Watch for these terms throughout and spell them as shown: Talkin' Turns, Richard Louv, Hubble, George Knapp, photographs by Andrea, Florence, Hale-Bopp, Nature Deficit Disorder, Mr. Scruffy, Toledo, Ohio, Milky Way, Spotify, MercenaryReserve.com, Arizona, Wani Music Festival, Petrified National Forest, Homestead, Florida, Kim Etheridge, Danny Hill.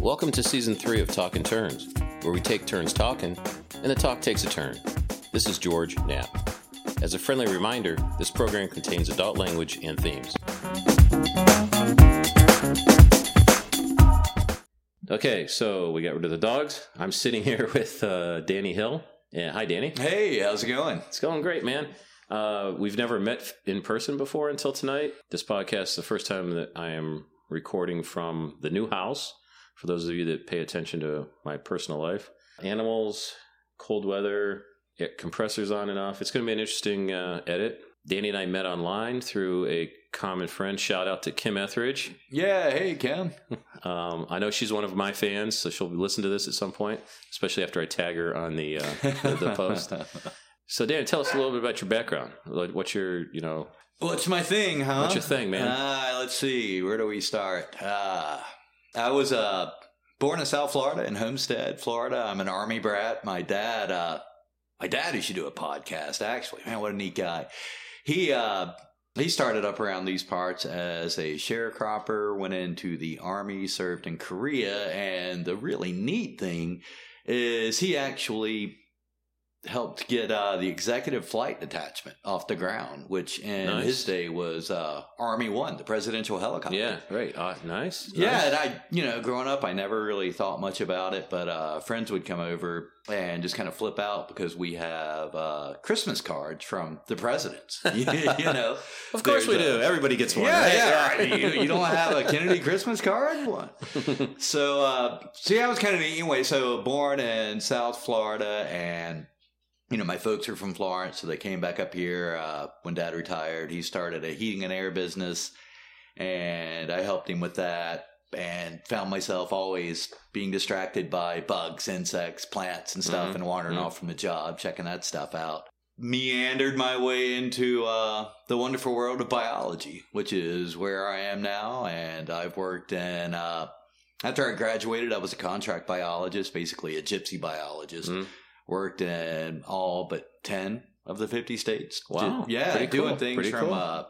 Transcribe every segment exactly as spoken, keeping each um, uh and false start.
Welcome to Season three of Talkin' Turns, where we take turns talking, and the talk takes a turn. This is George Knapp. As a friendly reminder, this program contains adult language and themes. Okay, so we got rid of the dogs. I'm sitting here with uh, Danny Hill. Yeah, hi, Danny. Hey, how's it going? It's going great, man. Uh, we've never met in person before until tonight. This podcast is the first time that I am recording from the new house. For those of you that pay attention to my personal life, animals, cold weather, get compressors on and off. It's going to be an interesting uh, edit. Danny and I met online through a common friend. Shout out to Kim Etheridge. Yeah, hey, Kim. um, I know she's one of my fans, so she'll listen to this at some point, especially after I tag her on the uh, the, the post. So, Dan, tell us a little bit about your background. What's your, you know... What's my thing, huh? What's your thing, man? Uh, let's see. Where do we start? Ah... Uh... I was uh, born in South Florida, in Homestead, Florida. I'm an Army brat. My dad, uh, my dad used to do a podcast, actually. Man, what a neat guy. He uh, he started up around these parts as a sharecropper, went into the Army, served in Korea. And the really neat thing is he actually helped get uh, the executive flight detachment off the ground, which in nice. his day was uh, Army One, the presidential helicopter. Yeah, right. Uh, nice. Yeah, nice. And I, you know, growing up, I never really thought much about it, but uh, friends would come over and just kind of flip out because we have uh, Christmas cards from the presidents. you, you know, of course we a, do. Everybody gets one. Yeah, right? yeah. Right. You, you don't have a Kennedy Christmas card? One. So, uh, so yeah, I was kind of neat. Anyway, so born in South Florida, and you know, my folks are from Florence, so they came back up here uh, when Dad retired. He started a heating and air business, and I helped him with that and found myself always being distracted by bugs, insects, plants, and stuff, mm-hmm. and wandering mm-hmm. off from the job, checking that stuff out. Meandered my way into uh, the wonderful world of biology, which is where I am now, and I've worked in... Uh, after I graduated, I was a contract biologist, basically a gypsy biologist. Mm-hmm. Worked in all but ten of the fifty states. Wow. Did, yeah, Pretty doing cool. things Pretty from cool. uh,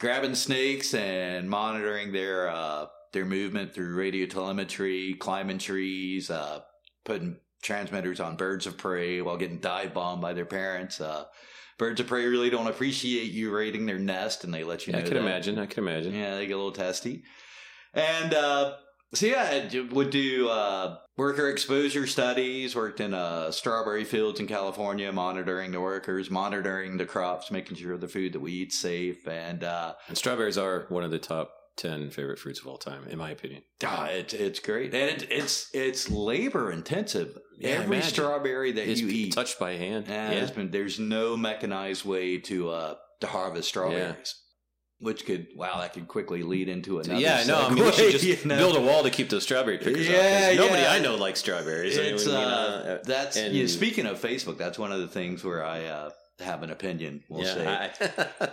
grabbing snakes and monitoring their uh, their movement through radio telemetry, climbing trees, uh, putting transmitters on birds of prey while getting dive bombed by their parents. Uh, birds of prey really don't appreciate you raiding their nest, and they let you yeah, know I can that. imagine. I can imagine. Yeah, they get a little testy. And... Uh, So yeah, I would do uh, worker exposure studies, worked in uh, strawberry fields in California, monitoring the workers, monitoring the crops, making sure the food that we eat is safe. And, uh, and strawberries are one of the top ten favorite fruits of all time, in my opinion. Ah, it, it's great. And it, it's it's labor intensive. Yeah, Every strawberry that it's you eat. touched by hand. Yeah. It's been, there's no mechanized way to, uh, to harvest strawberries. Yeah. Which could, wow, that could quickly lead into another. Yeah, no, I mean, we should just you know? build a wall to keep those strawberry pickers yeah, off. Nobody yeah. I know likes strawberries. It's, I mean, uh, you know, that's, and, yeah, speaking of Facebook, that's one of the things where I uh, have an opinion, we'll yeah, say.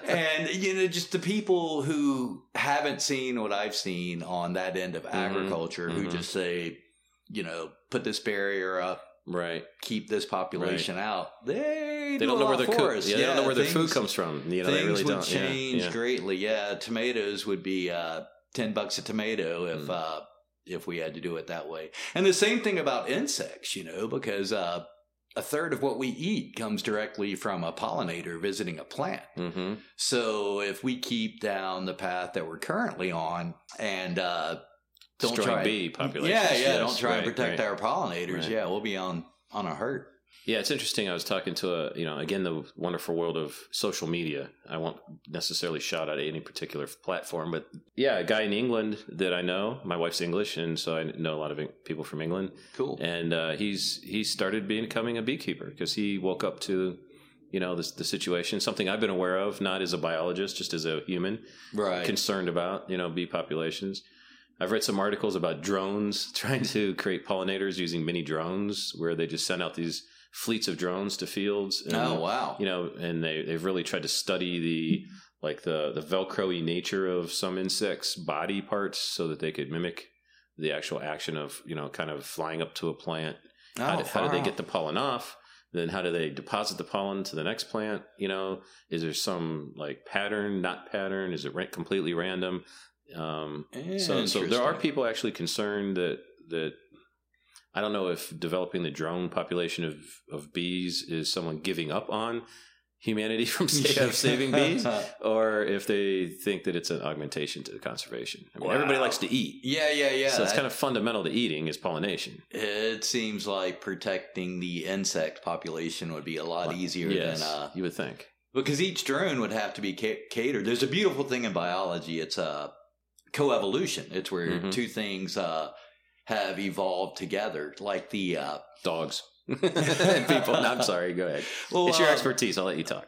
And, you know, just the people who haven't seen what I've seen on that end of mm-hmm, agriculture mm-hmm. who just say, you know, put this barrier up. Right. Keep this population right. out. They, they, do don't know where their co- yeah, yeah, they don't know where things, their food comes from. You know, things they really would don't. change yeah, yeah. greatly. Yeah, tomatoes would be uh, ten bucks a tomato if mm. uh, if we had to do it that way. And the same thing about insects, you know, because uh, a third of what we eat comes directly from a pollinator visiting a plant. Mm-hmm. So if we keep down the path that we're currently on and uh, Don't Destroying try bee population. Yeah, yeah. Yes, don't try right, and protect right. our pollinators. Right. Yeah, we'll be on on a hurt. Yeah, it's interesting. I was talking to a, you know, again, the wonderful world of social media. I won't necessarily shout out any particular platform, but yeah, a guy in England that I know. My wife's English, and so I know a lot of people from England. Cool. And uh, he's he started becoming a beekeeper because he woke up to, you know, this, the situation, something I've been aware of, not as a biologist, just as a human, right? Concerned about, you know, bee populations. I've read some articles about drones trying to create pollinators using mini drones where they just send out these fleets of drones to fields. And, oh, wow. You know, and they, they've really tried to study the, like the, the Velcro-y nature of some insects' body parts so that they could mimic the actual action of, you know, kind of flying up to a plant. Oh, how, do, how do they get the pollen off? Then how do they deposit the pollen to the next plant? You know, is there some like pattern, not pattern? Is it completely random? Um, so, so there are people actually concerned that, that I don't know if developing the drone population of, of bees is someone giving up on humanity from saving bees, or if they think that it's an augmentation to the conservation. I mean, wow. Everybody likes to eat. Yeah, yeah, yeah. So it's kind of fundamental to eating is pollination. It seems like protecting the insect population would be a lot well, easier yes, than... Uh, you would think. Because each drone would have to be ca- catered. There's a beautiful thing in biology. It's uh, coevolution. It's where mm-hmm. two things uh, have evolved together, like the... Uh, Dogs. people, no, I'm sorry, go ahead. Well, it's your um, expertise. I'll let you talk.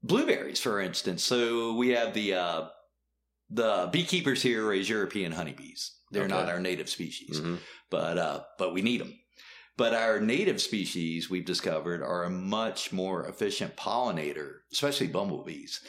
Blueberries, for instance. So we have the uh, the beekeepers here raise European honeybees. They're okay. not our native species, mm-hmm. but uh, but we need them. But our native species, we've discovered, are a much more efficient pollinator, especially bumblebees,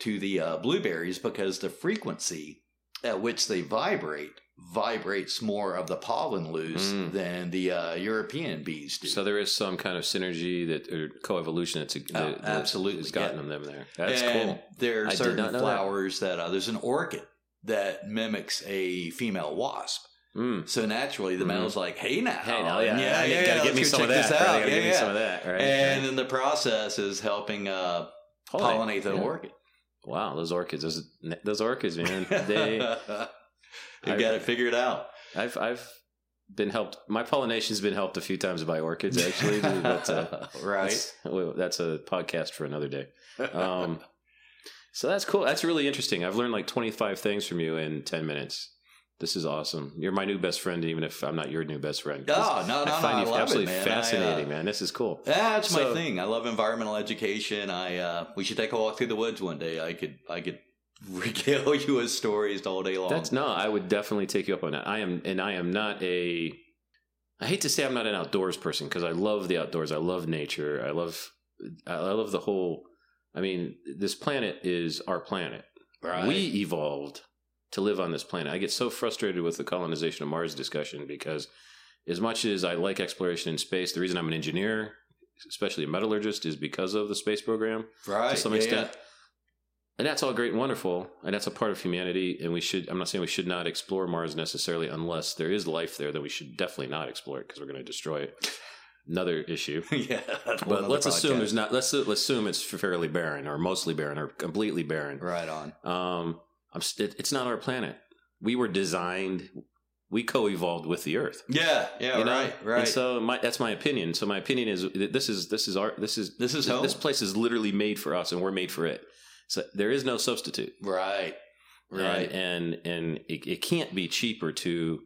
to the uh, blueberries because the frequency at which they vibrate. vibrates more of the pollen loose mm. than the uh, European bees do. So there is some kind of synergy that or coevolution that's that, oh, absolutely has gotten yeah. them there. That's and cool. There are I certain flowers that, that uh, there's an orchid that mimics a female wasp. Mm. So naturally, the mm. male's like, "Hey now, hey now, yeah, yeah, yeah, yeah, gotta yeah get me some of that. Right? Gotta yeah, give yeah. me some of that." Right? And then the process is helping uh, pollinate, pollinate the yeah. orchid. Wow, those orchids, those, those orchids, man, they. You've got it figured out. I've I've been helped. My pollination's been helped a few times by orchids, actually. That's a, right. That's, that's a podcast for another day. Um, so that's cool. That's really interesting. I've learned like twenty-five things from you in ten minutes. This is awesome. You're my new best friend, even if I'm not your new best friend. Oh, no, no, I find no, you I absolutely it, man. fascinating, I, uh, man. This is cool. That's so, my thing. I love environmental education. I uh, we should take a walk through the woods one day. I could I could. regale you with stories all day long. That's no, I would definitely take you up on that. I am, and I am not a, I hate to say I'm not an outdoors person because I love the outdoors. I love nature. I love, I love the whole, I mean, this planet is our planet. Right. We evolved to live on this planet. I get so frustrated with the colonization of Mars discussion because as much as I like exploration in space, the reason I'm an engineer, especially a metallurgist, is because of the space program. Right. To some yeah, extent. Yeah. And that's all great and wonderful, and that's a part of humanity, and we should, I'm not saying we should not explore Mars necessarily, unless there is life there, then we should definitely not explore it, because we're going to destroy it. Another issue. yeah. But let's assume podcast. there's not, let's, let's assume it's fairly barren, or mostly barren, or completely barren. Right on. Um, I'm, it, it's not our planet. We were designed, we co-evolved with the Earth. Yeah, yeah, you know? right, right. And so my, that's my opinion. So my opinion is, this is, this is our, this is, this is home. This place is literally made for us, and we're made for it. So there is no substitute. Right. Right. And and, and it, it can't be cheaper to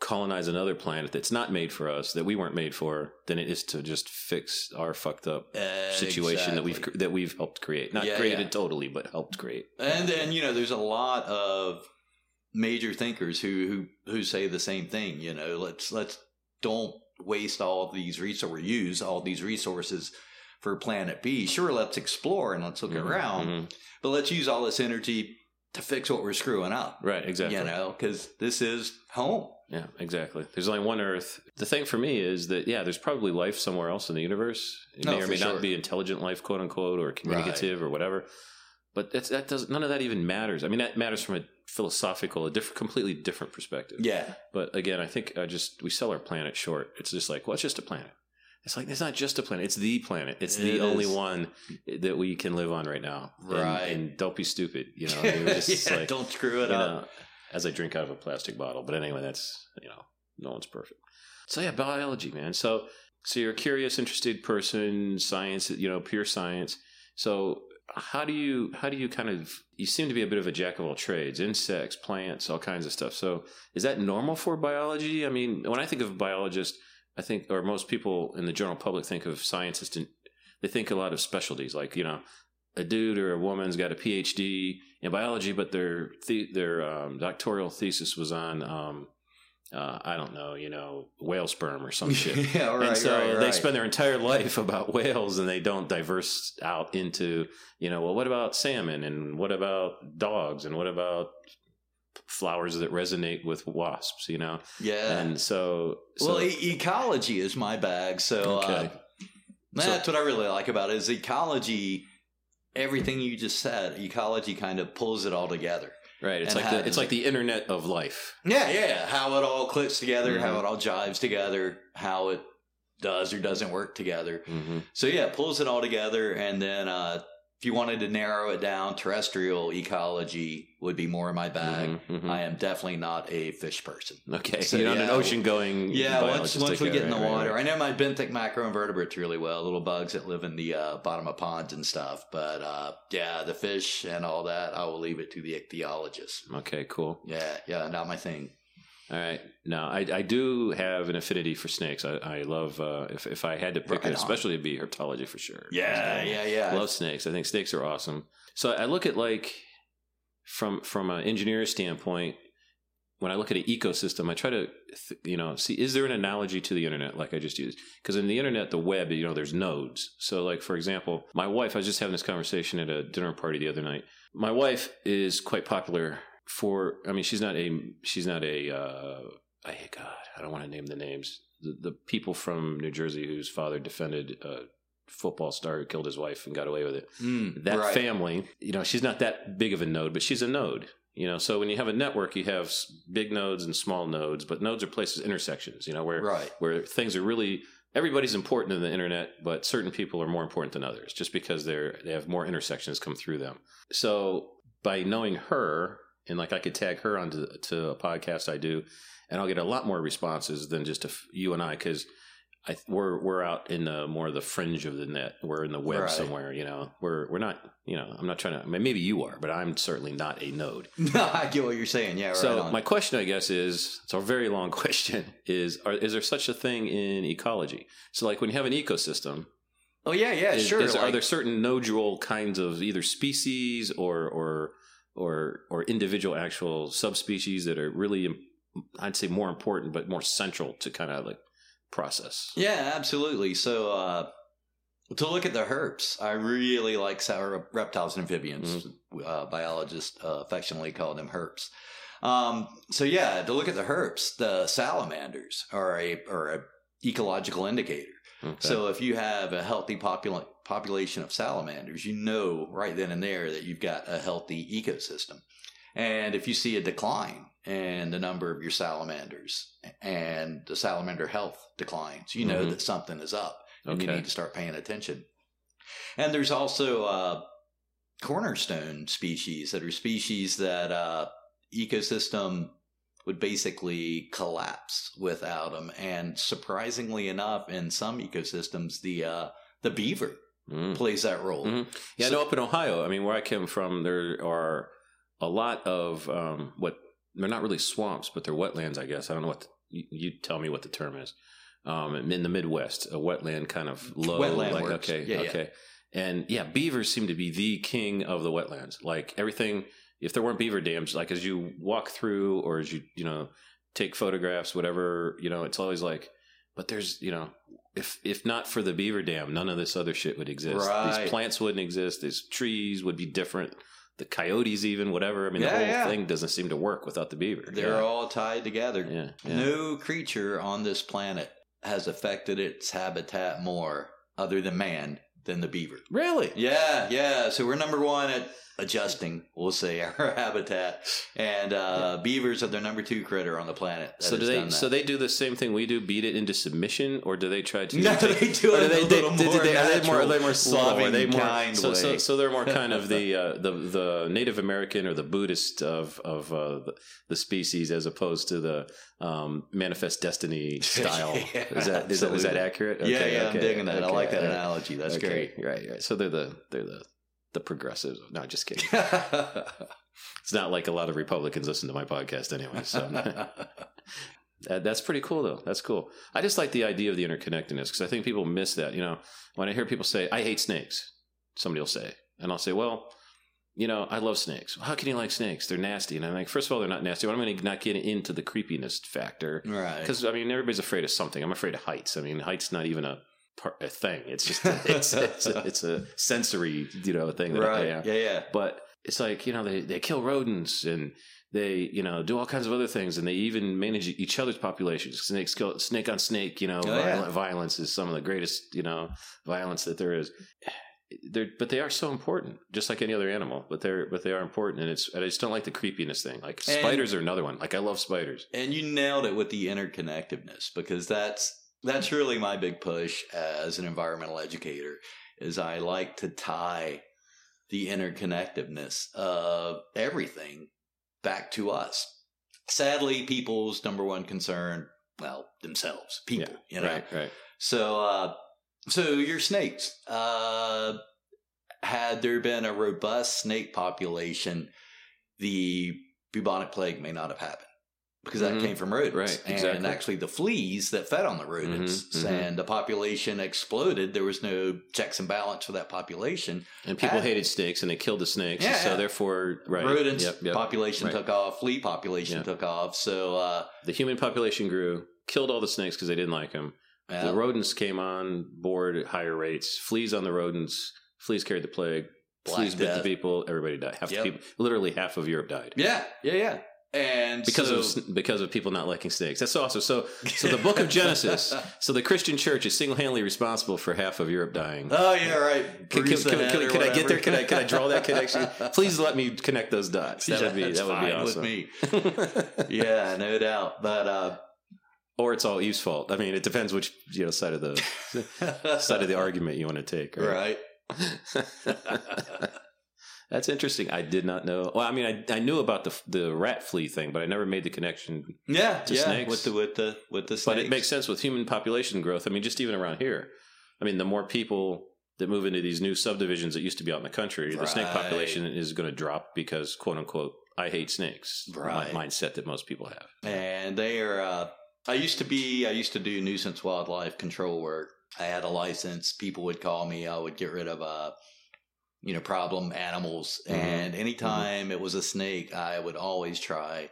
colonize another planet that's not made for us, that we weren't made for, than it is to just fix our fucked up uh, situation exactly. that we've that we've helped create. Not yeah, created yeah. totally, but helped create. And then, you know, there's a lot of major thinkers who who, who say the same thing, you know, let's let's don't waste all these resources or use all these resources for planet B. Sure, let's explore and let's look mm-hmm, around, mm-hmm. but let's use all this energy to fix what we're screwing up. Right, exactly. You know, because this is home. Yeah, exactly. There's only one Earth. The thing for me is that, yeah, there's probably life somewhere else in the universe. It no, may or may sure. not be intelligent life, quote unquote, or communicative right. or whatever. But that's, that doesn't, none of that even matters. I mean, that matters from a philosophical, a different, completely different perspective. Yeah. But again, I think I just we sell our planet short. It's just like, well, it's just a planet. It's like, it's not just a planet. It's the planet. It's the it only is. one that we can live on right now. Right. And, and don't be stupid. You know, I mean, just yeah, like, don't screw it up. Know, as I drink out of a plastic bottle. But anyway, that's, you know, no one's perfect. So yeah, biology, man. So, so you're a curious, interested person, science, you know, pure science. So how do you, how do you kind of, you seem to be a bit of a jack of all trades, insects, plants, all kinds of stuff. So is that normal for biology? I mean, when I think of a biologist, I think, or most people in the general public think of scientists, and they think a lot of specialties, like, you know, a dude or a woman's got a P H D in biology, but their the, their um, doctoral thesis was on, um, uh, I don't know, you know, whale sperm or some shit. yeah, right, and so right, right. They spend their entire life about whales, and they don't diverse out into, you know, well, what about salmon, and what about dogs, and what about flowers that resonate with wasps, you know? Yeah. And so, so. Well, e- ecology is my bag. So, okay. uh, So that's what I really like about it is ecology. Everything you just said, ecology kind of pulls it all together. Right. It's like the, it's like the internet of life. Yeah. Yeah. How it all clicks together, mm-hmm. how it all jives together, how it does or doesn't work together. Mm-hmm. So yeah, it pulls it all together. And then, uh, if you wanted to narrow it down, terrestrial ecology would be more in my bag. Mm-hmm, mm-hmm. I am definitely not a fish person. Okay, so you're yeah, not an ocean-going Yeah, once, once we get right, in the right, water. Right. I know my benthic macroinvertebrates really well, little bugs that live in the uh, bottom of ponds and stuff. But uh, yeah, the fish and all that, I will leave it to the ichthyologists. Okay, cool. Yeah, yeah, not my thing. All right. Now, I, I do have an affinity for snakes. I, I love, uh, if if I had to pick it, especially it'd be herpetology for sure. Yeah, yeah, yeah. I love snakes. I think snakes are awesome. So I look at, like, from from an engineer's standpoint, when I look at an ecosystem, I try to, th- you know, see, is there an analogy to the internet like I just used? Because in the internet, the web, you know, there's nodes. So, like, for example, my wife, I was just having this conversation at a dinner party the other night. My wife is quite popular for, I mean, she's not a, she's not a, uh, I, God, I don't want to name the names. The, the people from New Jersey whose father defended a football star who killed his wife and got away with it. Mm, that right. family, you know, she's not that big of a node, but she's a node, you know? So when you have a network, you have big nodes and small nodes, but nodes are places, intersections, you know, where, right. where things are really, everybody's important in the internet, but certain people are more important than others just because they're, they have more intersections come through them. So by knowing her, and like I could tag her onto to a podcast I do, and I'll get a lot more responses than just a, you and I, because I we're we're out in the more of the fringe of the net. We're in the web right. somewhere, you know. We're we're not, you know. I'm not trying to. I mean, maybe you are, but I'm certainly not a node. No, I get what you're saying. Yeah. Right so on. My question, I guess, is it's a very long question. Is are, is there such a thing in ecology? So, like when you have an ecosystem. Oh yeah, yeah, is, sure. Is, like, are there certain nodule kinds of either species or or or or individual actual subspecies that are really, I'd say, more important, but more central to kind of like process? Yeah, absolutely. So uh, to look at the herps, I really like sour reptiles and amphibians. Mm-hmm. Uh, biologists uh, affectionately call them herps. Um, so yeah, to look at the herps, the salamanders are a, are a ecological indicator. Okay. So if you have a healthy popula- population of salamanders, you know right then and there that you've got a healthy ecosystem. And if you see a decline in the number of your salamanders and the salamander health declines, you know mm-hmm. that something is up and okay. you need to start paying attention. And there's also uh, cornerstone species that are species that uh, ecosystem would basically collapse without them. And surprisingly enough, in some ecosystems, the uh, the beaver mm. plays that role. Mm-hmm. Yeah, so, I know up in Ohio, I mean, where I came from, there are a lot of um, what, they're not really swamps, but they're wetlands, I guess. I don't know what, the, you, you tell me what the term is. Um, in the Midwest, a wetland kind of low. Wetland like, works. Okay, yeah, okay. Yeah. And yeah, beavers seem to be the king of the wetlands. Like everything... If there weren't beaver dams, like as you walk through or as you, you know, take photographs, whatever, you know, it's always like, but there's, you know, if if not for the beaver dam, none of this other shit would exist. Right. These plants wouldn't exist. These trees would be different. The coyotes even, whatever. I mean, yeah, the whole yeah. thing doesn't seem to work without the beaver. They're yeah. all tied together. Yeah. Yeah. No creature on this planet has affected its habitat more other than man than the beaver. Really? Yeah, yeah. So we're number one at... adjusting, we'll say, our habitat, and uh, yeah. beavers are their number two critter on the planet. So do they? So they do the same thing we do, beat it into submission, or do they try to? No, take, they do it. Are they, a little they, more they, natural, are they more? Are they more loving? Are they more kind? So, so, so they're more kind of the uh, the the Native American or the Buddhist of of uh, the, the species, as opposed to the um, Manifest Destiny style. yeah, is that is that, is that accurate? Okay, yeah, yeah, okay, I'm digging that. Okay, I like that okay. analogy. That's okay. great. Right, right. So they're the they're the. The progressives. No, just kidding. It's not like a lot of Republicans listen to my podcast anyway. So that, that's pretty cool, though. That's cool. I just like the idea of the interconnectedness because I think people miss that. You know, when I hear people say, I hate snakes, somebody will say, and I'll say, well, you know, I love snakes. How can you like snakes? They're nasty. And I'm like, first of all, they're not nasty. Well, I'm going to not get into the creepiness factor. Right. Because, I mean, everybody's afraid of something. I'm afraid of heights. I mean, heights not even a a thing. It's just a, it's it's a, it's a sensory, you know, thing that right. I am. Yeah, yeah. But it's like, you know, they, they kill rodents and They, you know, do all kinds of other things, and they even manage each other's populations. Snake, snake on snake, you know, oh, violent, yeah. violence is some of the greatest, you know, violence that there is. They're, but they are so important, just like any other animal. But they're, but they are important, and it's. And I just don't like the creepiness thing. Like and, spiders are another one. Like I love spiders. And you nailed it with the interconnectedness, because that's that's really my big push as an environmental educator. Is I like to tie the interconnectedness of everything back to us. Sadly, people's number one concern, well, themselves, people. Yeah, you know, right, right. So. Uh, So your snakes, uh, had there been a robust snake population, the bubonic plague may not have happened, because that mm-hmm. came from rodents. Right, and exactly. actually the fleas that fed on the rodents mm-hmm, and mm-hmm. the population exploded. There was no checks and balance for that population. And people had, hated snakes and they killed the snakes. Yeah, so yeah. therefore, right. rodents yep, yep, population right. took off, flea population yep. took off. So, uh, the human population grew, killed all the snakes because they didn't like them. Yeah. The rodents came on board at higher rates. Fleas on the rodents. Fleas carried the plague. Black fleas death. Bit the people. Everybody died. Half yep. the people, literally half of Europe died. Yeah, yeah, yeah. And because so, of because of people not liking snakes. That's awesome. So, so the Book of Genesis. So the Christian Church is single-handedly responsible for half of Europe dying. Oh yeah, right. Can, can, can, can, can I get there? Can I can I draw that connection? Please let me connect those dots. That yeah, would be that would be awesome. With me. Yeah, no doubt. But. uh Or it's all Eve's fault. I mean, it depends which you know side of the side of the argument you want to take, right? right. That's interesting. I did not know. Well, I mean, I I knew about the the rat flea thing, but I never made the connection. Yeah, to yeah. snakes with the with the with the. Snakes. But it makes sense with human population growth. I mean, just even around here. I mean, the more people that move into these new subdivisions that used to be out in the country, right. the snake population is going to drop because quote unquote, I hate snakes. Right, my mindset that most people have, and they are. Uh, I used to be, I used to do nuisance wildlife control work. I had a license. People would call me. I would get rid of, uh, you know, problem animals. Mm-hmm. And anytime mm-hmm. it was a snake, I would always try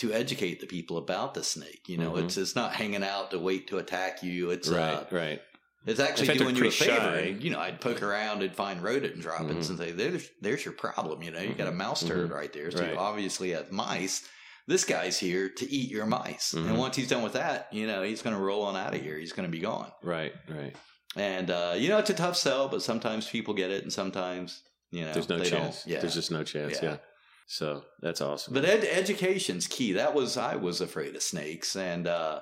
to educate the people about the snake. You know, mm-hmm. it's, it's not hanging out to wait to attack you. It's right, uh, right. It's actually fact, doing you a favor. And, you know, I'd poke around and find rodent droppings mm-hmm. and say, there's, there's your problem. You know, you got a mouse turd mm-hmm. right there. So right. you obviously have mice. This guy's here to eat your mice. Mm-hmm. And once he's done with that, you know, he's going to roll on out of here. He's going to be gone. Right, right. And, uh, you know, it's a tough sell, but sometimes people get it and sometimes, you know. There's no they chance. Don't. Yeah. There's just no chance, yeah. yeah. So that's awesome. But ed- education's key. That was, I was afraid of snakes. And, uh,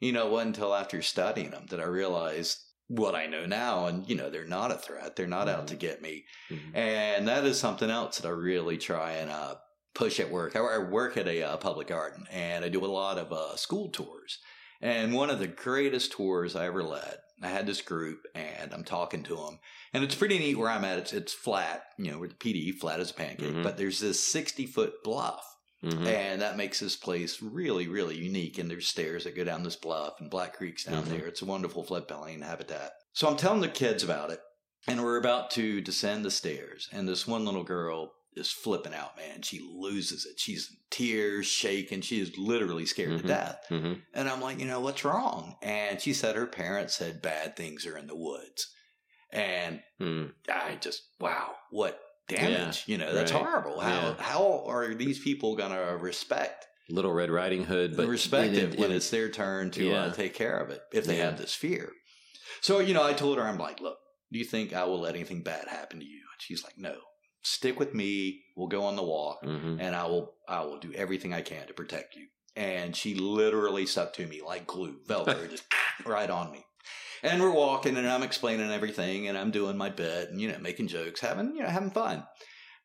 you know, it wasn't until after studying them that I realized what I know now. And, you know, they're not a threat. They're not mm-hmm. out to get me. Mm-hmm. And that is something else that I really try and uh push at work. I work at a uh, public garden and I do a lot of uh, school tours. And one of the greatest tours I ever led, I had this group and I'm talking to them and it's pretty neat where I'm at. It's, it's flat, you know, we're the P D E, flat as a pancake, mm-hmm. but there's this sixty foot bluff mm-hmm. and that makes this place really, really unique. And there's stairs that go down this bluff and Black Creek's down mm-hmm. there. It's a wonderful floodplain habitat. So I'm telling the kids about it and we're about to descend the stairs and this one little girl is flipping out, man. She loses it. She's in tears, shaking. She is literally scared mm-hmm. to death. Mm-hmm. And I'm like, you know, what's wrong? And she said her parents said bad things are in the woods. And mm. I just, wow, what damage. Yeah, you know, that's right. horrible. How yeah. how are these people going to respect Little Red Riding Hood? But respect it when it's their turn to yeah. uh, take care of it if they yeah. have this fear. So, you know, I told her, I'm like, look, do you think I will let anything bad happen to you? And she's like, no. Stick with me. We'll go on the walk mm-hmm. and I will, I will do everything I can to protect you. And she literally stuck to me like glue, velcro, just right on me. And we're walking and I'm explaining everything and I'm doing my bit and, you know, making jokes, having, you know, having fun.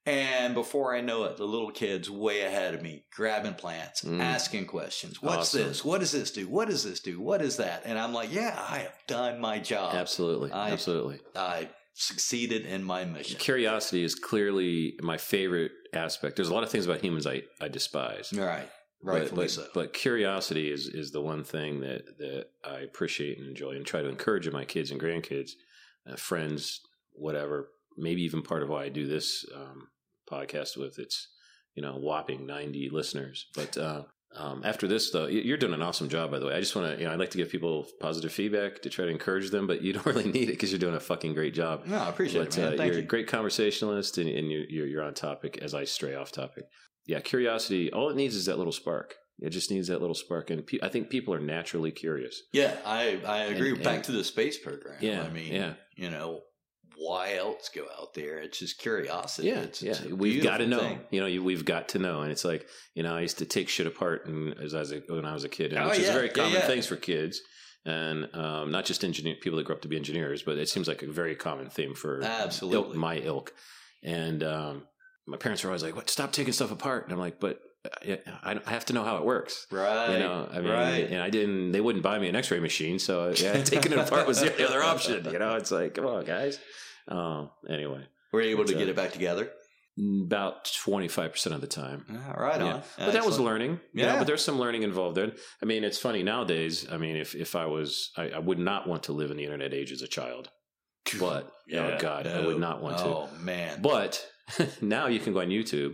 And before I know it, the little kid's way ahead of me, grabbing plants, mm. asking questions. What's awesome. This? What does this do? What does this do? What is that? And I'm like, yeah, I have done my job. Absolutely. I, Absolutely. I, succeeded in my mission. Curiosity is clearly my favorite aspect. There's a lot of things about humans I, I despise. Right. Rightfully but, but, so. But curiosity is, is the one thing that, that I appreciate and enjoy and try to encourage in my kids and grandkids, uh, friends, whatever, maybe even part of why I do this um, podcast with its, you know, whopping ninety listeners. But uh, um, after this, though, you're doing an awesome job, by the way. I just want to, you know, I'd like to give people positive feedback to try to encourage them, but you don't really need it because you're doing a fucking great job. No, I appreciate but, it, man. Uh, Thank you're you. a great conversationalist and, and you're, you're on topic as I stray off topic. yeah, curiosity, all it needs is that little spark. It just needs that little spark. And pe- I think people are naturally curious. Yeah, I, I agree. And, Back and, to the space program. Yeah, I mean, yeah. you know, why else go out there? It's just curiosity. Yeah, it's, yeah. It's we've got to know. Thing. You know, you, we've got to know. And it's like, you know, I used to take shit apart and as I was a, when I was a kid, and, oh, which yeah, is a very common yeah, yeah. thing for kids. And um, not just engineer people that grew up to be engineers, but it seems like a very common theme for Absolutely. Ilk, my ilk. And um, my parents were always like, "What? Stop taking stuff apart." And I'm like, but I have to know how it works. Right. You know, I mean, right. and I didn't, they wouldn't buy me an x-ray machine. So yeah, taking it apart was the other option. You know, it's like, come on, guys. Uh, anyway. Were you able to get it back together? About twenty-five percent of the time. All right. Yeah. On. But that was learning. Yeah. You know, but there's some learning involved there. I mean, it's funny nowadays. I mean, if, if I was, I, I would not want to live in the internet age as a child. But, yeah. oh God, no. I would not want oh, to. Oh, man. But now you can go on YouTube.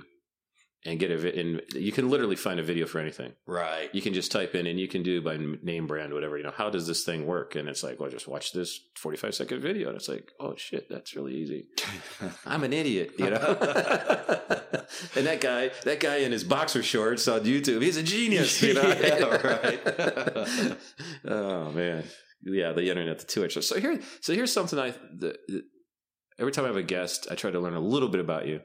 And get a vi- and you can literally find a video for anything. Right. You can just type in, and you can do by name, brand, whatever. You know, how does this thing work? And it's like, well, just watch this forty-five second video, and it's like, oh shit, that's really easy. I'm an idiot, you know. And that guy, that guy in his boxer shorts on YouTube, he's a genius, you know. Yeah, right. Oh man, yeah, the internet, the two-edged sword. So here, so here's something I. The, the, every time I have a guest, I try to learn a little bit about you.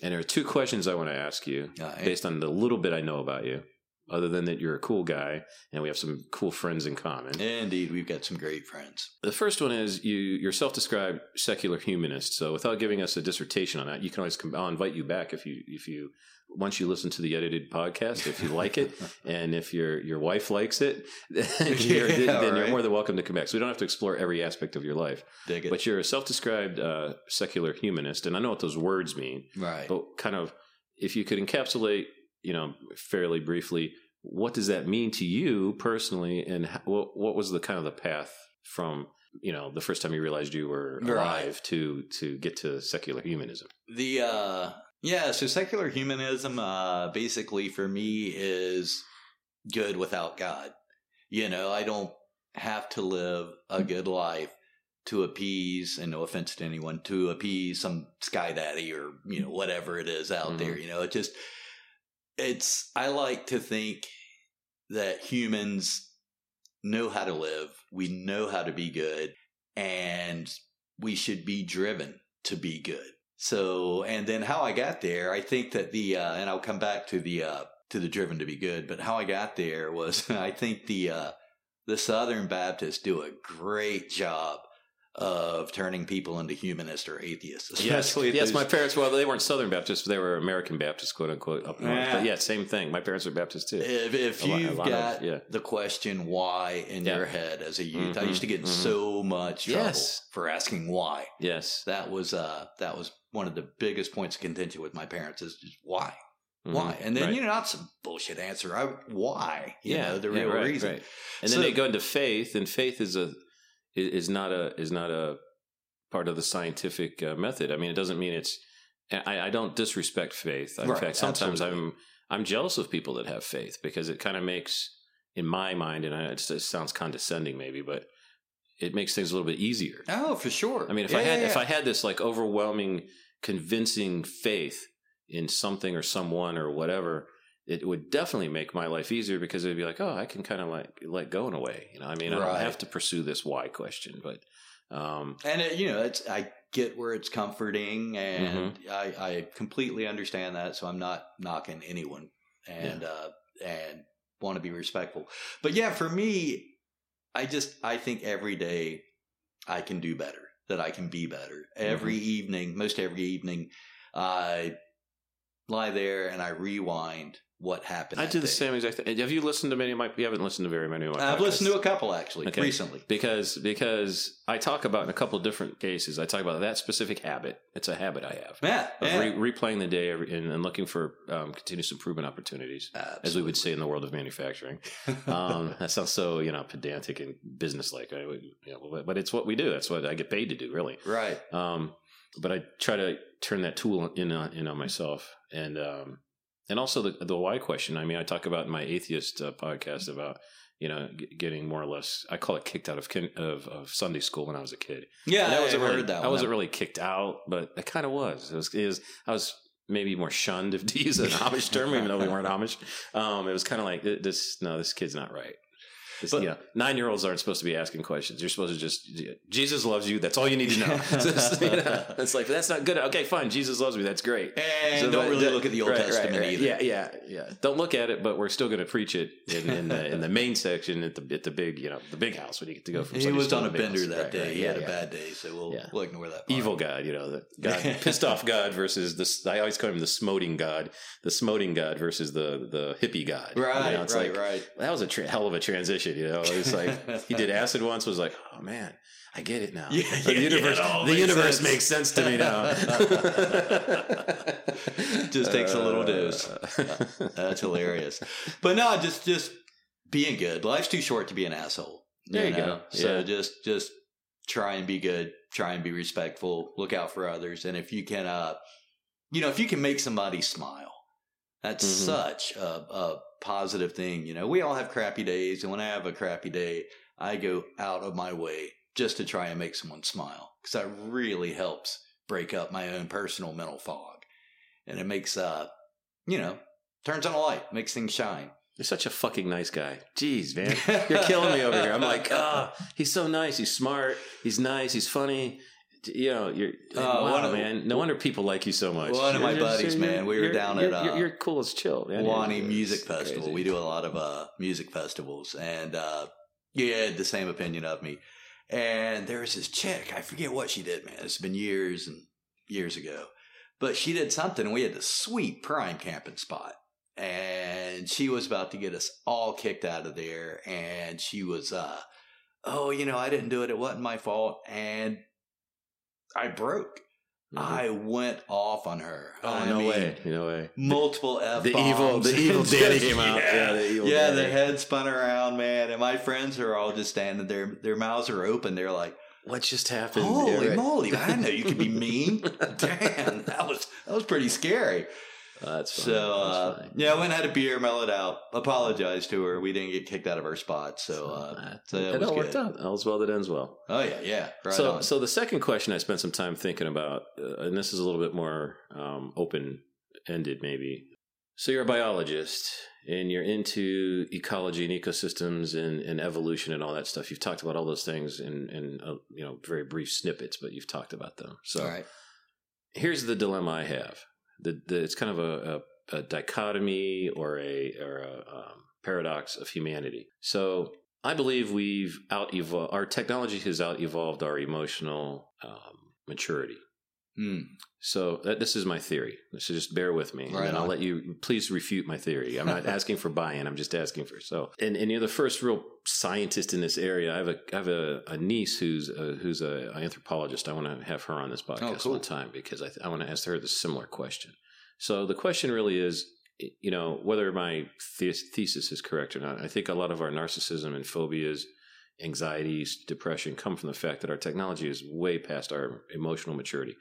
And there are two questions I want to ask you right. based on the little bit I know about you, other than that you're a cool guy and we have some cool friends in common. Indeed, we've got some great friends. The first one is you, you're self-described secular humanist. So without giving us a dissertation on that, you can always come, I'll invite you back if you, if you, once you listen to the edited podcast, if you like it, and if your, your wife likes it, then, you're, yeah, then right. you're more than welcome to come back. So we don't have to explore every aspect of your life. Dig it. But you're a self-described uh, secular humanist, and I know what those words mean. Right. But kind of, if you could encapsulate, you know, fairly briefly, what does that mean to you personally, and how, what, what was the kind of the path from, you know, the first time you realized you were alive right. to to get to secular humanism? The uh, yeah, so secular humanism, uh, basically for me is good without God. You know, I don't have to live a good life to appease, and no offense to anyone, to appease some sky daddy or, you know, whatever it is out mm-hmm. there. You know, it just. It's, I like to think that humans know how to live. We know how to be good, and we should be driven to be good. So, and then how I got there, I think that the, uh, and I'll come back to the, uh, to the driven to be good, but how I got there was, I think the, uh, the Southern Baptists do a great job of turning people into humanists or atheists. Especially yes, yes my parents, well, they weren't Southern Baptists, but they were American Baptists, quote unquote, up north. Yeah. But yeah, same thing. My parents were Baptists too. If, if you've lot, got of, yeah. the question why in yeah. your head as a youth, mm-hmm, I used to get in mm-hmm. so much trouble yes. for asking why. Yes. That was uh, that was one of the biggest points of contention with my parents is just why? Mm-hmm. Why? And then, right. you know, not some bullshit answer. I, why? You yeah. know, the real yeah, right, reason. Right. And so, then they go into faith, and faith is a... is not a is not a part of the scientific uh, method. I mean, it doesn't mean it's. I, I don't disrespect faith. In right, fact, sometimes absolutely. I'm I'm jealous of people that have faith because it kind of makes, in my mind, and I, it sounds condescending maybe, but it makes things a little bit easier. Oh, for sure. I mean, if yeah, I had yeah, yeah. if I had this like overwhelming, convincing faith in something or someone or whatever, it would definitely make my life easier because it'd be like, oh, I can kind of like let go in a way. You know, I mean, right. I don't have to pursue this why question, but. Um, and it, you know, it's, I get where it's comforting, and mm-hmm. I, I completely understand that. So I'm not knocking anyone, and, yeah. uh, and want to be respectful, but yeah, for me, I just, I think every day I can do better, that I can be better every mm-hmm. evening, most every evening. I lie there and I rewind. What happened? I do the day. Same exact thing. Have you listened to many of my? You haven't listened to very many of my. I've podcasts. Listened to a couple actually okay. recently because because I talk about in a couple of different cases. I talk about that specific habit. It's a habit I have. Yeah, of yeah. Re- replaying the day every, and, and looking for um, continuous improvement opportunities, Absolutely. As we would say in the world of manufacturing. Um, that sounds so you know pedantic and businesslike, right? You know, but it's what we do. That's what I get paid to do, really. Right. Um, but I try to turn that tool in on, in on myself and. Um, And also the the why question. I mean, I talk about in my atheist uh, podcast about, you know, g- getting more or less, I call it kicked out of, kin- of of Sunday school when I was a kid. Yeah, I, I heard really, that one. I wasn't really kicked out, but I kind of was. It was, it was. I was maybe more shunned, if to use an Amish term, even though we weren't Amish. Um, it was kind of like, this, no, this kid's not right. This, but, you know, nine-year-olds aren't supposed to be asking questions. You're supposed to just, Jesus loves you. That's all you need to know. It's, you know, it's like, that's not good. Okay, fine. Jesus loves me. That's great. And so don't that, really that, look at the Old right, Testament right, right. either. Yeah, yeah, yeah. Don't look at it, but we're still going to preach it in, in, the, in the main section at the at the big, you know, the big house when you get to go from. He was on a bender house. that right, day. Right, he yeah, had yeah. a bad day, so we'll, yeah. we'll ignore that part. Evil God, you know, the God, pissed off God versus this. I always call him the smoting God, the smoting God versus the the hippie God. Right, you know, it's right, like, right. That was a tra- hell of a transition. You know, it's like he did acid once. Was like, oh man, I get it now. Yeah, yeah, the universe, yeah, the makes, universe sense. makes sense to me now. Just takes uh, a little dose. That's hilarious. But no, just just being good. Life's too short to be an asshole. There you, you know? go. So yeah. just just try and be good. Try and be respectful. Look out for others. And if you can, uh, you know, if you can make somebody smile, that's mm-hmm. such a. a positive thing. You know, we all have crappy days, and when I have a crappy day, I go out of my way just to try and make someone smile, because that really helps break up my own personal mental fog, and it makes uh you know turns on a light, makes things shine. You're such a fucking nice guy. Jeez, man, you're killing me over here. I'm like, ah, oh, he's so nice, he's smart, he's nice, he's funny. You know, you're uh, wow, one of, man. No wonder people like you so much. One of my buddies, man. We were down at uh, you're cool as chill. Wani Music Festival. Crazy. We do a lot of uh, music festivals, and uh, you had the same opinion of me. And there was this chick. I forget what she did, man. It's been years and years ago, but she did something, and we had this sweet prime camping spot, and she was about to get us all kicked out of there. And she was, uh, oh, you know, I didn't do it. It wasn't my fault, and I broke. Mm-hmm. I went off on her. Oh, I no mean, way. No way. Multiple F-bombs. The evil, the evil daddy came out. Yeah, yeah, the, evil yeah the head spun around, man. And my friends are all just standing there. Their mouths are open. They're like, what just happened? Holy yeah, right. moly. I know you could be mean. Damn, that was that was pretty scary. Uh, that's funny. So, uh, that's yeah, I went and had a beer, mellowed out, apologized to her. We didn't get kicked out of our spot. So, uh, so that it was all worked good. out. All's well that ends well. Oh, yeah, yeah. Right so, on. so the second question I spent some time thinking about, uh, and this is a little bit more um, open-ended maybe. So you're a biologist, and you're into ecology and ecosystems and, and evolution and all that stuff. You've talked about all those things in, in uh, you know, very brief snippets, but you've talked about them. So all right. Here's the dilemma I have. The, the, it's kind of a, a, a dichotomy or a, or a um, paradox of humanity. So I believe we've out evolved, our technology has out evolved our emotional um, maturity. Mm. So that, this is my theory. So just bear with me, right and I'll on. let you please refute my theory. I'm not asking for buy-in. I'm just asking for so. And, and you're the first real scientist in this area. I have a I have a, a niece who's a, who's a anthropologist. I want to have her on this podcast oh, cool. one time because I th- I want to ask her the similar question. So the question really is, you know, whether my the- thesis is correct or not. I think a lot of our narcissism and phobias, anxieties, depression come from the fact that our technology is way past our emotional maturity.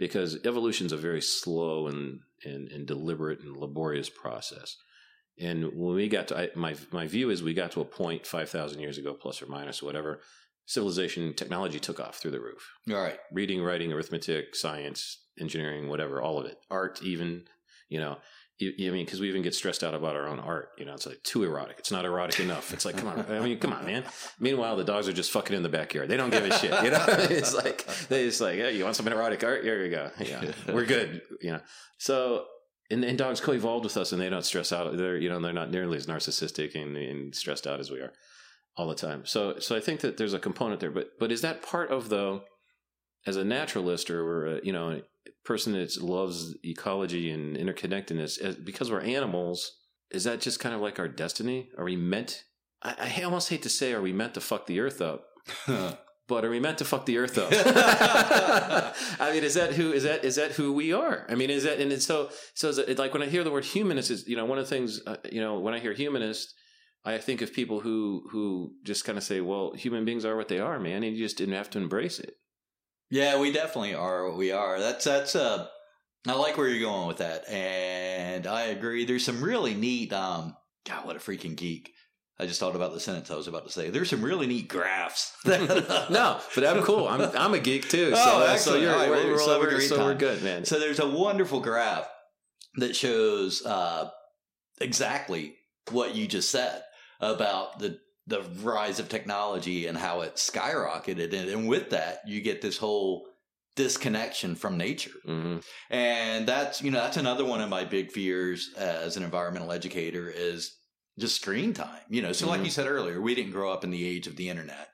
Because evolution is a very slow and, and, and deliberate and laborious process. And when we got to, I, my my view is we got to a point five thousand years ago, plus or minus, whatever, civilization, technology took off through the roof. All right. Reading, writing, arithmetic, science, engineering, whatever, all of it. Art even, you know. I mean, because we even get stressed out about our own art. You know, it's like too erotic. It's not erotic enough. It's like, come on. I mean, come on, man. Meanwhile, the dogs are just fucking in the backyard. They don't give a shit. You know, it's like, they just like, hey, you want some erotic art? Here we go. Yeah, we're good. You know, so, and, and dogs co-evolved with us and they don't stress out. They're, you know, they're not nearly as narcissistic and, and stressed out as we are all the time. So, so I think that there's a component there, but, but is that part of though, as a naturalist or, or uh, you know, person that loves ecology and interconnectedness, as, because we're animals, is that just kind of like our destiny? Are we meant, I, I almost hate to say, are we meant to fuck the earth up? But are we meant to fuck the earth up? I mean, is that who, is that, is that who we are? I mean, is that, and it's so, so is it, like when I hear the word humanist is, you know, one of the things, uh, you know, when I hear humanist, I think of people who, who just kind of say, well, human beings are what they are, man. And you just didn't have to embrace it. Yeah, we definitely are what we are. That's, that's, uh, I like where you're going with that. And I agree. There's some really neat, um, God, what a freaking geek. I just thought about the sentence I was about to say. There's some really neat graphs. No, but I'm cool. I'm, I'm a geek too. So, oh, uh, so you're, right, we're, we're, so we're, so we're good, man. So there's a wonderful graph that shows uh, exactly what you just said about the the rise of technology and how it skyrocketed. And, and with that, you get this whole disconnection from nature. Mm-hmm. And that's, you know, that's another one of my big fears as an environmental educator is just screen time, you know? So mm-hmm. like you said earlier, we didn't grow up in the age of the internet.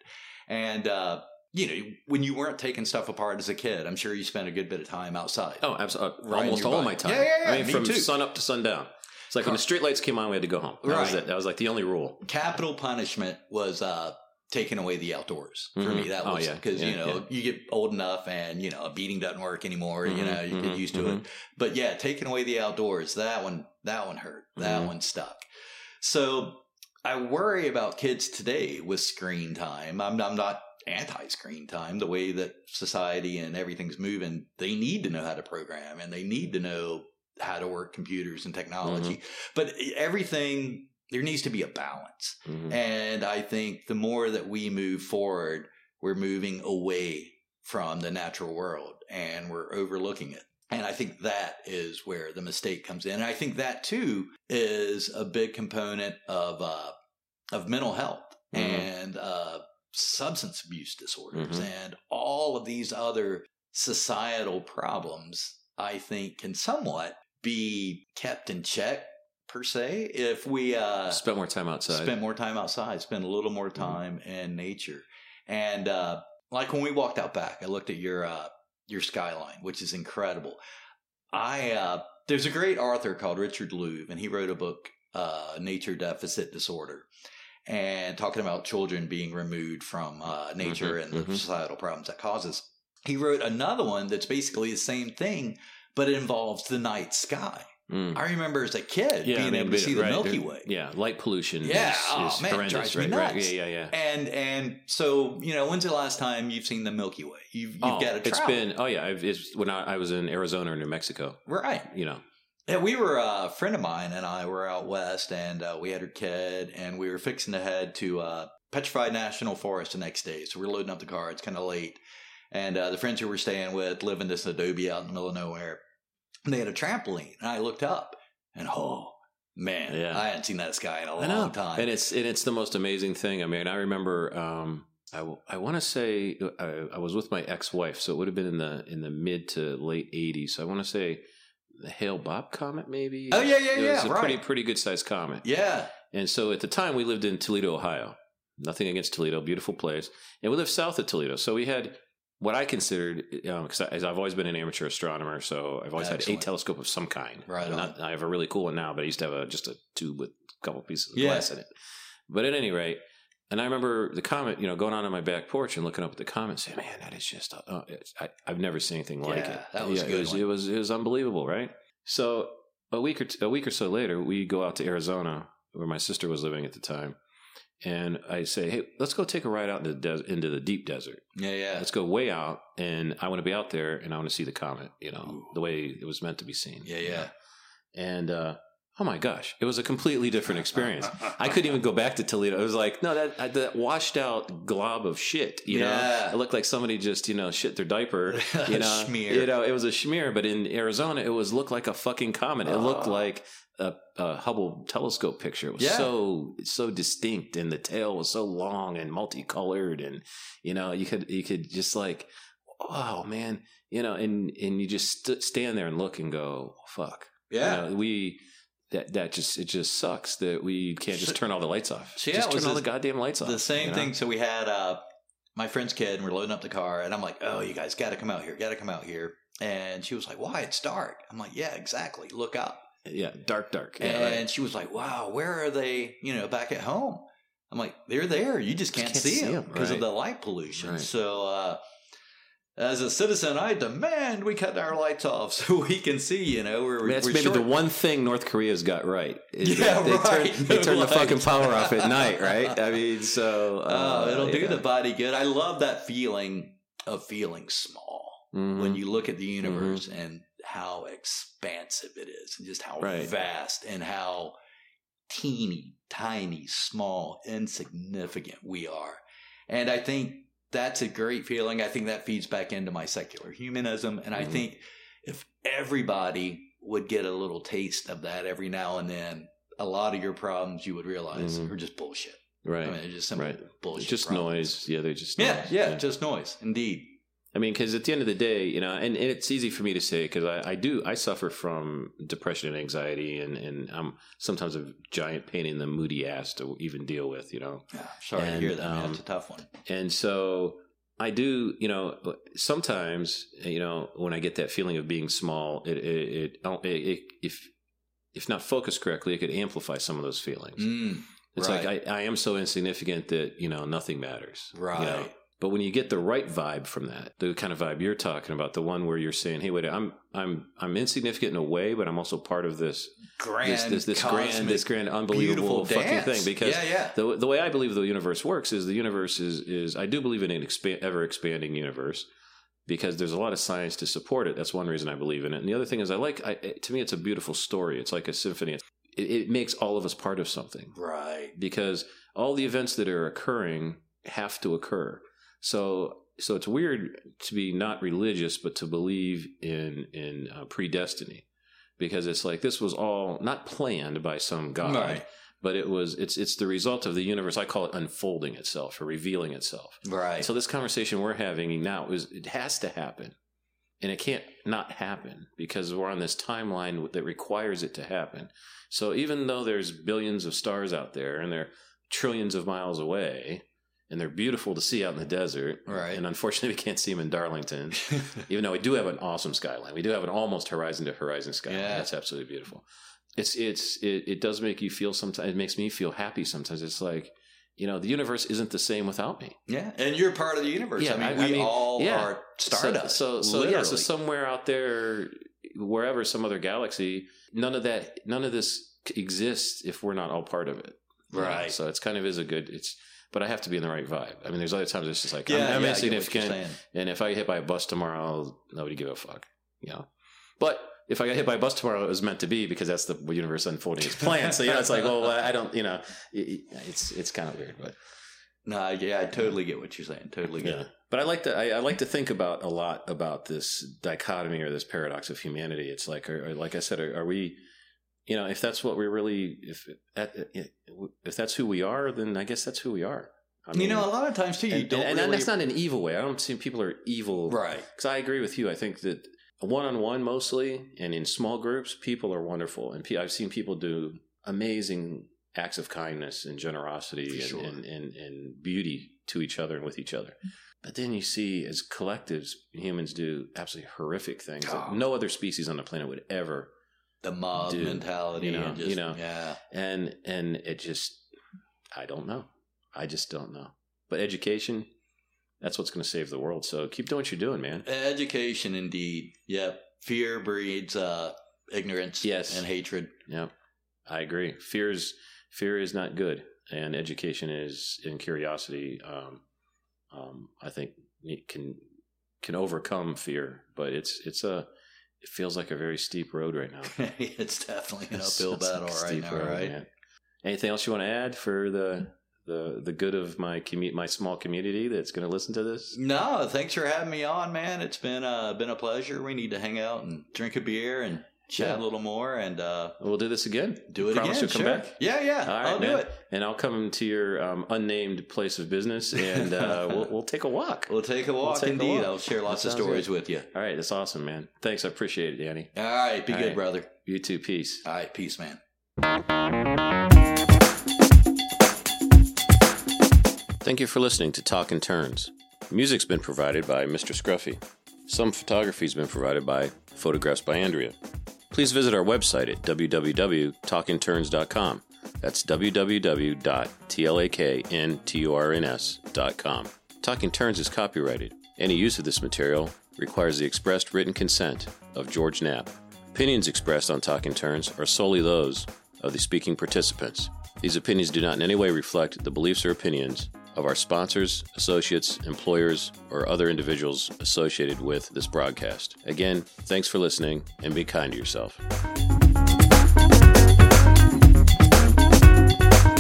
And, uh, you know, when you weren't taking stuff apart as a kid, I'm sure you spent a good bit of time outside. Oh, absolutely. Right, almost all body. My time. Yeah, yeah, yeah. I mean, me from too. Sun up to sundown. It's like Car- when the streetlights came on, we had to go home. That right. was it. That was like the only rule. Capital punishment was uh, taking away the outdoors. For mm-hmm. me, that was oh, – because, yeah. yeah, you know, yeah. you get old enough and, you know, a beating doesn't work anymore. Mm-hmm, you know, you mm-hmm, get used to mm-hmm. it. But, yeah, taking away the outdoors, that one that one hurt. That mm-hmm. one stuck. So I worry about kids today with screen time. I'm, I'm not – anti-screen time, the way that society and everything's moving, they need to know how to program and they need to know how to work computers and technology. Mm-hmm. But everything, there needs to be a balance. Mm-hmm. And I think the more that we move forward, we're moving away from the natural world and we're overlooking it. And I think that is where the mistake comes in. And I think that too is a big component of, uh, of mental health mm-hmm. and, uh, substance abuse disorders mm-hmm. and all of these other societal problems, I think, can somewhat be kept in check per se if we uh spend more time outside spend more time outside spend a little more time mm-hmm. in nature. And uh like when we walked out back, I looked at your uh your skyline, which is incredible. I uh there's a great author called Richard Louv, and he wrote a book, uh Nature Deficit Disorder, and talking about children being removed from uh, nature mm-hmm, and the mm-hmm. societal problems that causes. He wrote another one that's basically the same thing, but it involves the night sky. Mm. I remember as a kid yeah, being I mean, able to see right, the Milky Way. Yeah, light pollution yeah, is, oh, is man, horrendous. It drives me right, nuts. Right, yeah, yeah, yeah. And, and so, you know, when's the last time you've seen the Milky Way? You've, you've oh, got to travel. It's been, oh yeah, it's when I, I was in Arizona or New Mexico. Right. You know. Yeah, we were uh, a friend of mine and I were out west, and uh, we had her kid, and we were fixing to head to uh, Petrified National Forest the next day. So we're loading up the car. It's kind of late, and uh, the friends who we're staying with live in this adobe out in the middle of nowhere. And they had a trampoline, and I looked up, and oh man, yeah. I hadn't seen that sky in a I long know. time. And it's and it's the most amazing thing. I mean, I remember um, I I want to say I, I was with my ex-wife, so it would have been in the in the mid to late eighties. So I want to say. The Hale-Bopp comet, maybe? Oh, yeah, yeah, yeah. It was yeah, a right. pretty, pretty good-sized comet. Yeah. And so at the time, we lived in Toledo, Ohio. Nothing against Toledo. Beautiful place. And we lived south of Toledo. So we had what I considered, because um, I've always been an amateur astronomer, so I've always Excellent. had a telescope of some kind. Right on. Not, I have a really cool one now, but I used to have a, just a tube with a couple pieces of yeah. glass in it. But at any rate, and I remember the comet, you know, going on on my back porch and looking up at the comet and saying, man, that is just, uh, I, I've never seen anything yeah, like it. That was yeah, good. It was, it was, it was unbelievable, right? So a week or t- a week or so later, we go out to Arizona where my sister was living at the time. And I say, hey, let's go take a ride out in the des- into the deep desert. Yeah, yeah. Let's go way out. And I want to be out there and I want to see the comet, you know, Ooh. the way it was meant to be seen. Yeah, yeah. You know? And, uh, oh my gosh, it was a completely different experience. I couldn't even go back to Toledo. It was like, no, that that washed out glob of shit, you yeah. know? It looked like somebody just, you know, shit their diaper, you know? Schmear. You know, it was a schmear, but in Arizona, it was looked like a fucking comet. It looked like a, a Hubble telescope picture. It was yeah. so, so distinct, and the tail was so long and multicolored, and, you know, you could, you could just like, oh man, you know, and, and you just st- stand there and look and go, fuck. Yeah. You know, we... That that just it just sucks that we can't just turn all the lights off. So yeah, just turn all the, the goddamn lights off. The same you know? thing. So we had uh, my friend's kid, and we're loading up the car, and I'm like, "Oh, you guys got to come out here, got to come out here." And she was like, "Why? It's dark." I'm like, "Yeah, exactly. Look up." Yeah, dark, dark. Yeah, and right. she was like, "Wow, where are they? You know, back at home?" I'm like, "They're there. You just can't, just can't see, see them because right. of the light pollution." Right. So. uh As a citizen, I demand we cut our lights off so we can see, you know. We're, That's we're maybe short. the one thing North Korea's got right. Is yeah, they, right. They turn, they turn the fucking power off at night, right? I mean, so... Uh, oh, it'll do know. the body good. I love that feeling of feeling small mm-hmm. when you look at the universe mm-hmm. and how expansive it is, and just how right. vast and how teeny, tiny, small, insignificant we are. And I think... That's a great feeling. I think that feeds back into my secular humanism. And I mm-hmm. think if everybody would get a little taste of that every now and then, a lot of your problems you would realize mm-hmm. are just bullshit. Right. I mean, it's just simple right. bullshit. Just problems. Noise. Yeah, they're just noise. Yeah, yeah, yeah, just noise. Indeed. I mean, because at the end of the day, you know, and, and it's easy for me to say because I, I do, I suffer from depression and anxiety, and, and I'm sometimes a giant pain in the moody ass to even deal with, you know. Yeah, sorry and, to hear that, um, man. That's a tough one. And so I do, you know, sometimes, you know, when I get that feeling of being small, it, it, it, it if if not focused correctly, it could amplify some of those feelings. Mm, it's right. like I, I am so insignificant that, you know, nothing matters. Right. You know? But when you get the right vibe from that, the kind of vibe you're talking about, the one where you're saying, "Hey, wait, I'm, I'm, I'm insignificant in a way, but I'm also part of this grand, this, this, this cosmic, grand, this grand, unbelievable fucking thing." Because yeah, yeah. the the way I believe the universe works is the universe is is I do believe in an expan- ever expanding universe because there's a lot of science to support it. That's one reason I believe in it. And the other thing is, I like I, to me, it's a beautiful story. It's like a symphony. It's, it, it makes all of us part of something, right? Because all the events that are occurring have to occur. So so it's weird to be not religious, but to believe in, in uh, predestiny, because it's like this was all not planned by some God, right. but it was it's it's the result of the universe. I call it unfolding itself or revealing itself. Right. So this conversation we're having now, is it has to happen, and it can't not happen because we're on this timeline that requires it to happen. So even though there's billions of stars out there and they're trillions of miles away, and they're beautiful to see out in the desert. Right. And unfortunately, we can't see them in Darlington, even though we do have an awesome skyline. We do have an almost horizon to horizon skyline. Yeah. That's absolutely beautiful. It's it's it, it does make you feel sometimes. It makes me feel happy sometimes. It's like, you know, the universe isn't the same without me. Yeah. And you're part of the universe. Yeah, I mean, I, we I mean, all yeah. are stardust. So, so, so yeah, so somewhere out there, wherever, some other galaxy, none of that, none of this exists if we're not all part of it. Right. Right. So it's kind of is a good, it's, but I have to be in the right vibe. I mean, there's other times it's just like, yeah, I'm, I'm yeah, insignificant. And if I get hit by a bus tomorrow, nobody give a fuck, you know? But if I got hit by a bus tomorrow, it was meant to be because that's the universe unfolding its plan. So, you know, it's like, well, I don't, you know, it's, it's kind of weird, but. No, yeah, I totally get what you're saying. Totally get yeah. it. But I like to, I, I like to think about a lot about this dichotomy or this paradox of humanity. It's like, or, or like I said, are, are we, you know, if that's what we really, if if that's who we are, then I guess that's who we are. I mean, you know, a lot of times too, you and, don't. And, really... and that's not an evil way. I don't see people are evil, right? Because I agree with you. I think that one on one mostly, and in small groups, people are wonderful, and I've seen people do amazing acts of kindness and generosity and, sure. and, and and beauty to each other and with each other. But then you see, as collectives, humans do absolutely horrific things oh. that no other species on the planet would ever. The mob Dude, mentality, you know, and just, you know, yeah, and and it just, I don't know, I just don't know. But education, that's what's going to save the world. So keep doing what you're doing, man. Education, indeed. Yep. Fear breeds uh, ignorance, yes. and hatred. Yep, I agree. Fear is fear is not good, and education is and curiosity. Um, um, I think it can can overcome fear, but it's it's a it feels like a very steep road right now. It's definitely an uphill battle like right now, road, right? Man. Anything else you want to add for the the the good of my commu- my small community that's going to listen to this? No, thanks for having me on, man. It's been uh, been a pleasure. We need to hang out and drink a beer and chat yeah. a little more, and uh, we'll do this again. Do it Promise again. Promise you'll come sure. back. Yeah, yeah. All right, I'll man. do it, and I'll come to your um, unnamed place of business, and uh, we'll we'll take a walk. We'll take a walk. We'll take indeed, a walk. I'll share lots of stories good. with you. All right, that's awesome, man. Thanks, I appreciate it, Danny. All right, be All good, right. brother. You too. Peace. All right, peace, man. Thank you for listening to Talkin' Turns. Music's been provided by Mister Scruffy. Some photography's been provided by Photographs by Andrea. Please visit our website at w w w dot talkin turns dot com. That's w w w dot talkin turns dot com. Talkin' Turns is copyrighted. Any use of this material requires the expressed written consent of George Knapp. Opinions expressed on Talkin' Turns are solely those of the speaking participants. These opinions do not in any way reflect the beliefs or opinions of our sponsors, associates, employers, or other individuals associated with this broadcast. Again, thanks for listening, and be kind to yourself.